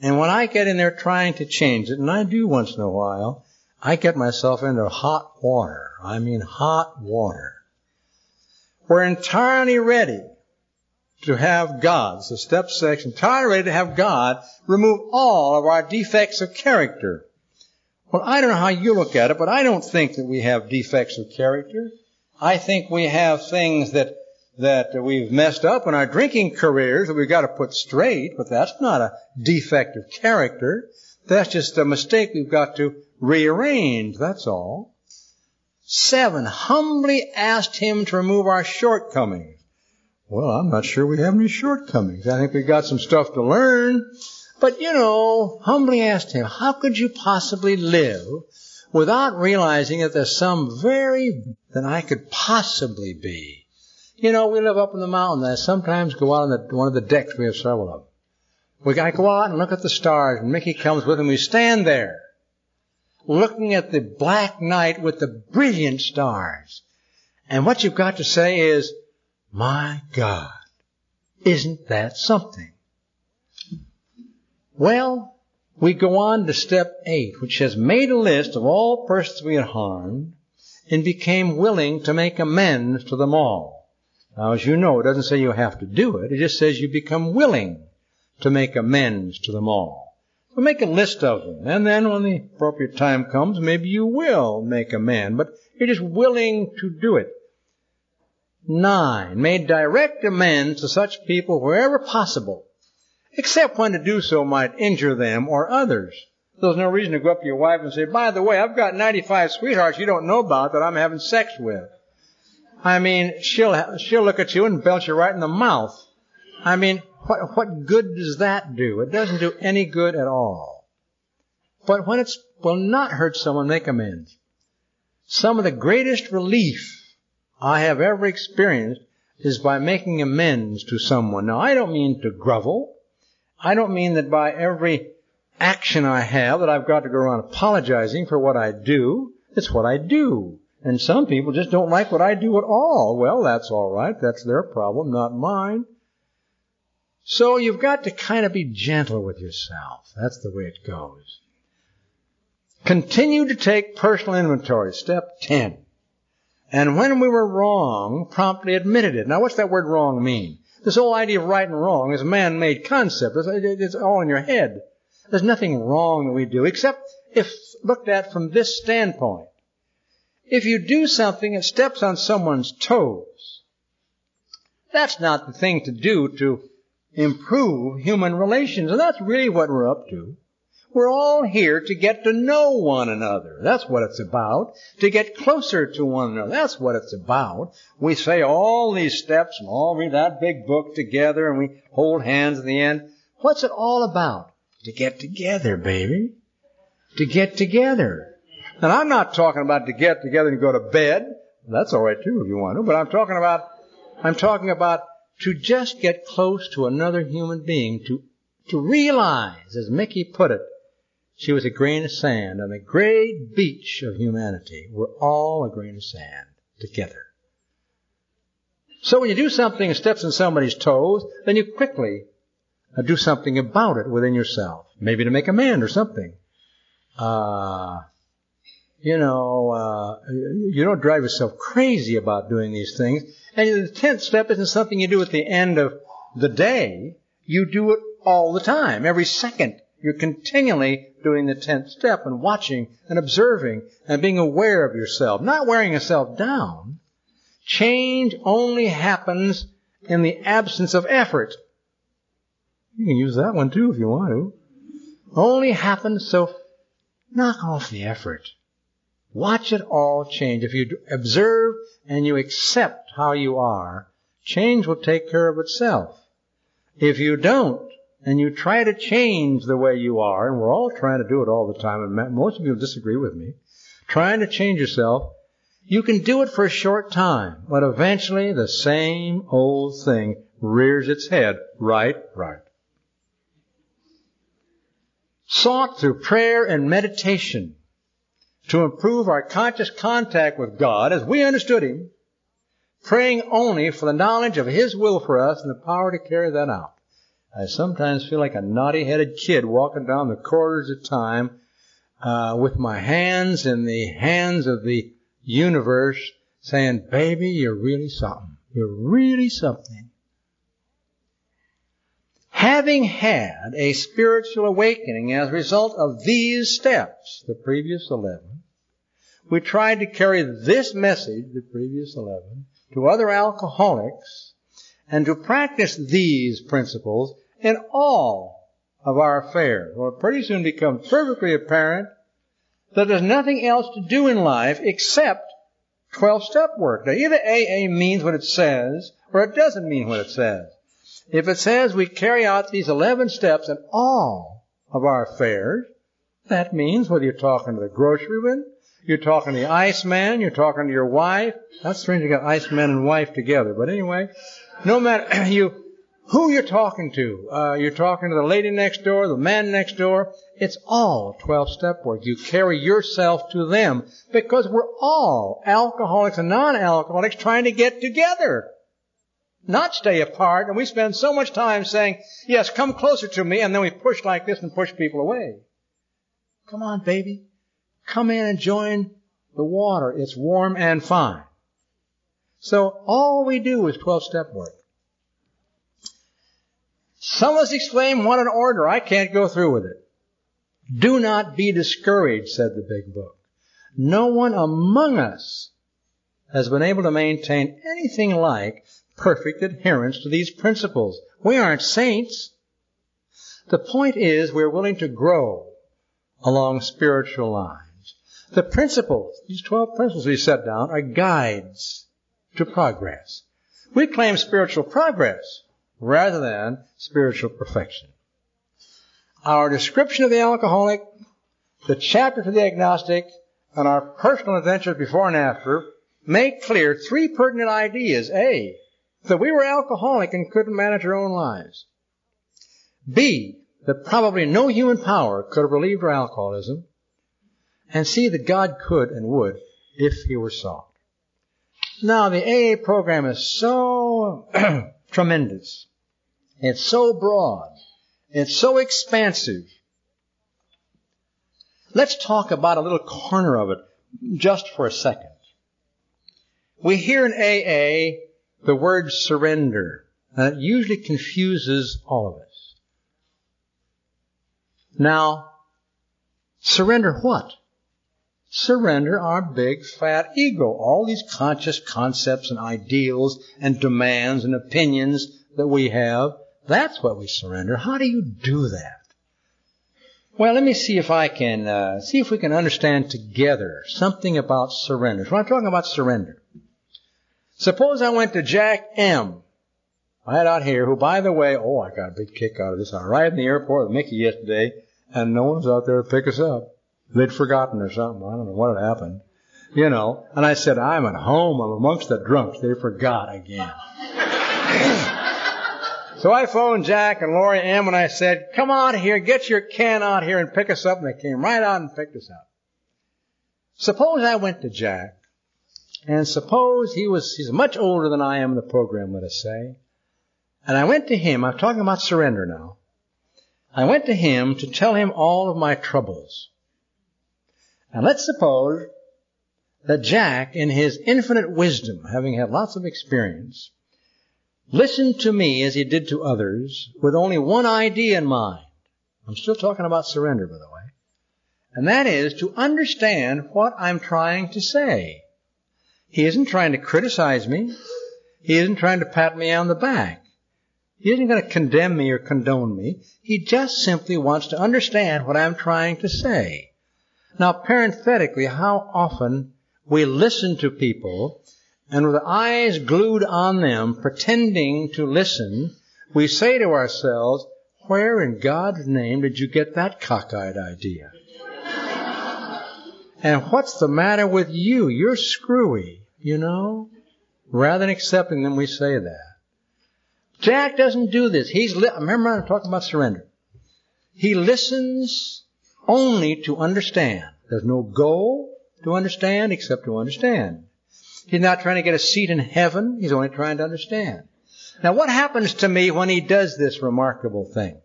And when I get in there trying to change it, and I do once in a while, I get myself into hot water. I mean hot water. We're entirely ready to have God, so step six, entirely ready to have God remove all of our defects of character. Well, I don't know how you look at it, but I don't think that we have defects of character. I think we have things that that we've messed up in our drinking careers that we've got to put straight, but that's not a defect of character. That's just a mistake we've got to rearrange, that's all. Seven, humbly asked him to remove our shortcomings. Well, I'm not sure we have any shortcomings. I think we've got some stuff to learn. But, you know, humbly asked him, how could you possibly live without realizing that there's some very than I could possibly be? You know, we live up in the mountains. I sometimes go out on the, one of the decks. We have several of them. We I go out and look at the stars, and Mickey comes with him. We stand there looking at the black night with the brilliant stars. And what you've got to say is, my God, isn't that something? Well, we go on to step eight, which has made a list of all persons we had harmed and became willing to make amends to them all. Now, as you know, it doesn't say you have to do it. It just says you become willing to make amends to them all. So make a list of them. And then when the appropriate time comes, maybe you will make amends. But you're just willing to do it. Nine, made direct amends to such people wherever possible, except when to do so might injure them or others. There's no reason to go up to your wife and say, by the way, I've got ninety-five sweethearts you don't know about that I'm having sex with. I mean, she'll she'll look at you and belch you right in the mouth. I mean, what what good does that do? It doesn't do any good at all. But when it will not hurt someone, make amends. Some of the greatest relief I have ever experienced is by making amends to someone. Now, I don't mean to grovel. I don't mean that by every action I have that I've got to go around apologizing for what I do. It's what I do. And some people just don't like what I do at all. Well, that's all right. That's their problem, not mine. So you've got to kind of be gentle with yourself. That's the way it goes. Continue to take personal inventory. Step ten. And when we were wrong, promptly admitted it. Now, what's that word wrong mean? This whole idea of right and wrong is a man-made concept. It's all in your head. There's nothing wrong that we do, except if looked at from this standpoint. If you do something that steps on someone's toes, that's not the thing to do to improve human relations. And that's really what we're up to. We're all here to get to know one another. That's what it's about. To get closer to one another. That's what it's about. We say all these steps and all read that big book together and we hold hands at the end. What's it all about? To get together, baby. To get together. And I'm not talking about to get together and go to bed. That's all right, too, if you want to. But I'm talking about, I'm talking about to just get close to another human being, to, to realize, as Mickey put it, she was a grain of sand on the great beach of humanity. We're all a grain of sand together. So when you do something that steps on somebody's toes, then you quickly do something about it within yourself. Maybe to make amends or something. Uh, you know, uh, you don't drive yourself crazy about doing these things. And the tenth step isn't something you do at the end of the day. You do it all the time, every second. You're continually doing the tenth step and watching and observing and being aware of yourself, not wearing yourself down. Change only happens in the absence of effort. You can use that one too if you want to. Only happens, so knock off the effort. Watch it all change. If you observe and you accept how you are, change will take care of itself. If you don't, and you try to change the way you are, and we're all trying to do it all the time, and most of you will disagree with me, trying to change yourself, you can do it for a short time, but eventually the same old thing rears its head right, right. Sought through prayer and meditation to improve our conscious contact with God as we understood Him, praying only for the knowledge of His will for us and the power to carry that out. I sometimes feel like a naughty-headed kid walking down the corridors of time uh, with my hands in the hands of the universe saying, baby, you're really something. You're really something. Having had a spiritual awakening as a result of these steps, the previous eleven, we tried to carry this message, the previous eleven, to other alcoholics and to practice these principles in all of our affairs. Well, it pretty soon becomes perfectly apparent that there's nothing else to do in life except twelve-step work. Now, either A A means what it says or it doesn't mean what it says. If it says we carry out these eleven steps in all of our affairs, that means whether you're talking to the groceryman, you're talking to the iceman, you're talking to your wife. That's strange you got iceman and wife together, but anyway... No matter you, who you're talking to, uh, you're talking to the lady next door, the man next door, it's all twelve-step work. You carry yourself to them because we're all alcoholics and non-alcoholics trying to get together, not stay apart. And we spend so much time saying, yes, come closer to me, and then we push like this and push people away. Come on, baby. Come in and join the water. It's warm and fine. So all we do is twelve-step work. Someone's exclaimed, "What an order, I can't go through with it." Do not be discouraged, said the Big Book. No one among us has been able to maintain anything like perfect adherence to these principles. We aren't saints. The point is we're willing to grow along spiritual lines. The principles, these twelve principles we set down, are guides to progress. We claim spiritual progress rather than spiritual perfection. Our description of the alcoholic, the chapter for the agnostic, and our personal adventures before and after make clear three pertinent ideas. A, that we were alcoholic and couldn't manage our own lives. B, that probably no human power could have relieved our alcoholism. And C, that God could and would if he were sought. Now, the A A program is so tremendous. It's so broad. It's so expansive. Let's talk about a little corner of it just for a second. We hear in A A the word surrender, and it usually confuses all of us. Now, surrender what? Surrender our big fat ego, all these conscious concepts and ideals and demands and opinions that we have. That's what we surrender. How do you do that? Well, let me see if I can, uh, see if we can understand together something about surrender. So I'm talking about surrender. Suppose I went to Jack M, right out here, who, by the way, oh, I got a big kick out of this. I arrived in the airport with Mickey yesterday, and no one was out there to pick us up. They'd forgotten or something. I don't know what had happened. You know, and I said, I'm at home. I'm amongst the drunks. They forgot again. So I phoned Jack and Lori M and I said, come out here, get your can out here and pick us up. And they came right out and picked us up. Suppose I went to Jack, and suppose he was, he's much older than I am in the program, let us say. And I went to him, I'm talking about surrender now. I went to him to tell him all of my troubles. And let's suppose that Jack, in his infinite wisdom, having had lots of experience, listened to me as he did to others with only one idea in mind. I'm still talking about surrender, by the way. And that is to understand what I'm trying to say. He isn't trying to criticize me. He isn't trying to pat me on the back. He isn't going to condemn me or condone me. He just simply wants to understand what I'm trying to say. Now, parenthetically, how often we listen to people, and with eyes glued on them, pretending to listen, we say to ourselves, where in God's name did you get that cockeyed idea? And what's the matter with you? You're screwy, you know? Rather than accepting them, we say that. Jack doesn't do this. He's li- Remember, I'm talking about surrender. He listens only to understand. There's no goal to understand except to understand. He's not trying to get a seat in heaven. He's only trying to understand. Now, what happens to me when he does this remarkable thing?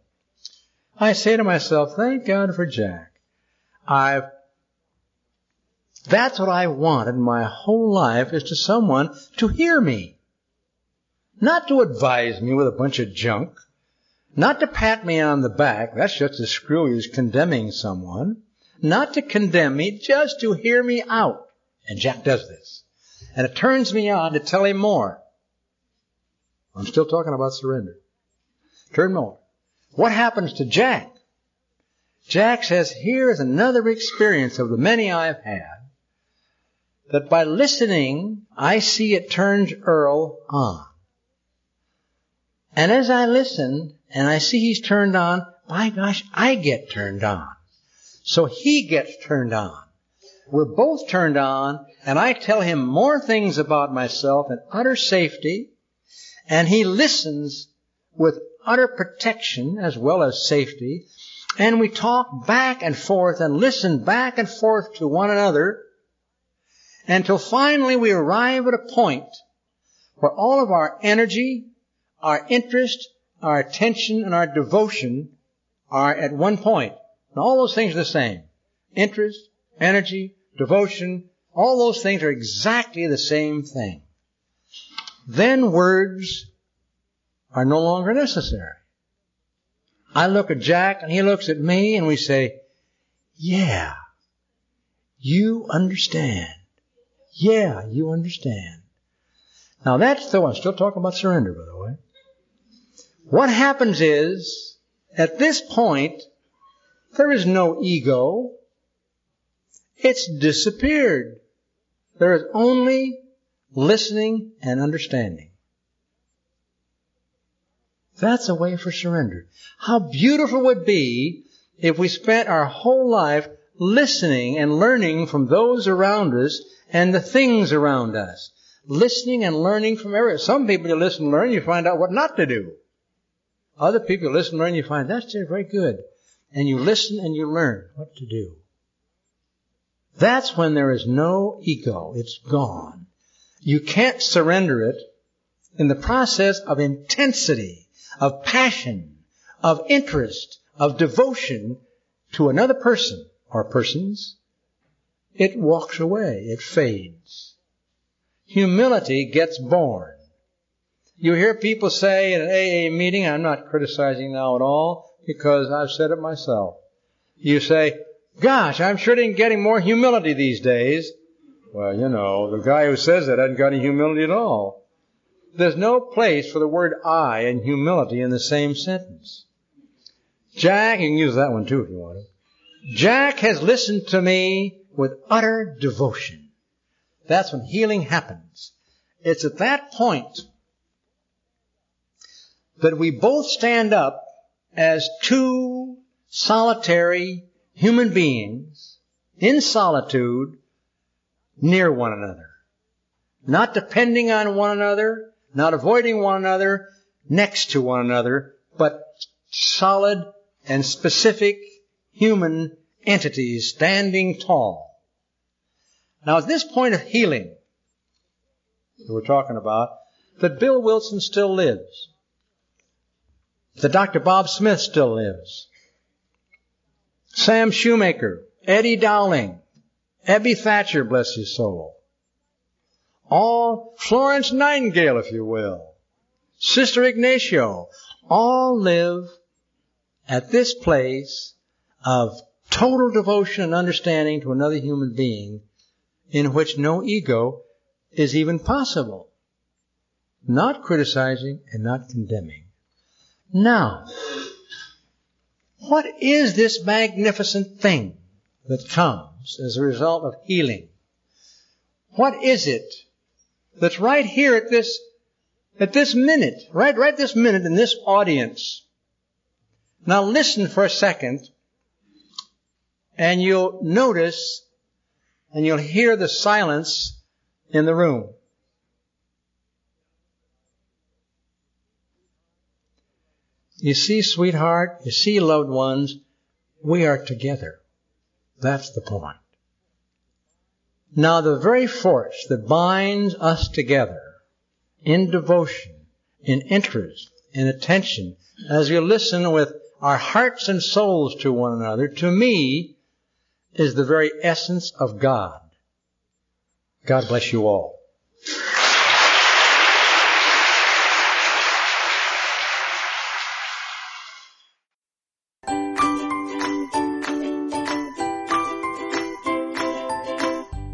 I say to myself, thank God for Jack. I've, that's what I wanted my whole life, is to someone to hear me. Not to advise me with a bunch of junk. Not to pat me on the back. That's just as screwy as condemning someone. Not to condemn me, just to hear me out. And Jack does this. And it turns me on to tell him more. I'm still talking about surrender. Turn more. What happens to Jack? Jack says, here is another experience of the many I've had, that by listening, I see it turns Earl on. And as I listen, and I see he's turned on, my gosh, I get turned on. So he gets turned on. We're both turned on, and I tell him more things about myself in utter safety, and he listens with utter protection as well as safety, and we talk back and forth and listen back and forth to one another until finally we arrive at a point where all of our energy, our interest, our attention, and our devotion are at one point. And all those things are the same. Interest, energy, devotion, all those things are exactly the same thing. then words are no longer necessary. I look at Jack and he looks at me and we say, yeah, you understand. Yeah, you understand. Now that's the one. Still talking about surrender, by the way. What happens is, at this point, there is no ego. It's disappeared. There is only listening and understanding. That's a way for surrender. How beautiful it would be if we spent our whole life listening and learning from those around us and the things around us. Listening and learning from everywhere. Some people you listen and learn, you find out what not to do. Other people you listen and learn, you find that's very good. And you listen and you learn what to do. That's when there is no ego. It's gone. You can't surrender it in the process of intensity, of passion, of interest, of devotion to another person or persons. It walks away. It fades. Humility gets born. You hear people say in an A A meeting, I'm not criticizing now at all because I've said it myself. You say, gosh, I'm sure didn't getting more humility these days. Well, you know, the guy who says that hasn't got any humility at all. There's no place for the word I and humility in the same sentence. Jack, you can use that one too if you want to. Jack has listened to me with utter devotion. That's when healing happens. It's at that point that we both stand up as two solitary human beings in solitude near one another, not depending on one another, not avoiding one another, next to one another, but solid and specific human entities standing tall. Now, at this point of healing that we're talking about, that Bill Wilson still lives, that Doctor Bob Smith still lives, Sam Shoemaker, Eddie Dowling, Ebby Thatcher, bless his soul. All Florence Nightingale, if you will, Sister Ignatia, all live at this place of total devotion and understanding to another human being in which no ego is even possible. Not criticizing and not condemning. Now, what is this magnificent thing that comes as a result of healing? What is it that's right here at this, at this minute, right, right this minute in this audience? Now listen for a second, and you'll notice, and you'll hear the silence in the room. You see, sweetheart, you see, loved ones, we are together. That's the point. Now, the very force that binds us together in devotion, in interest, in attention, as we listen with our hearts and souls to one another, to me, is the very essence of God. God bless you all.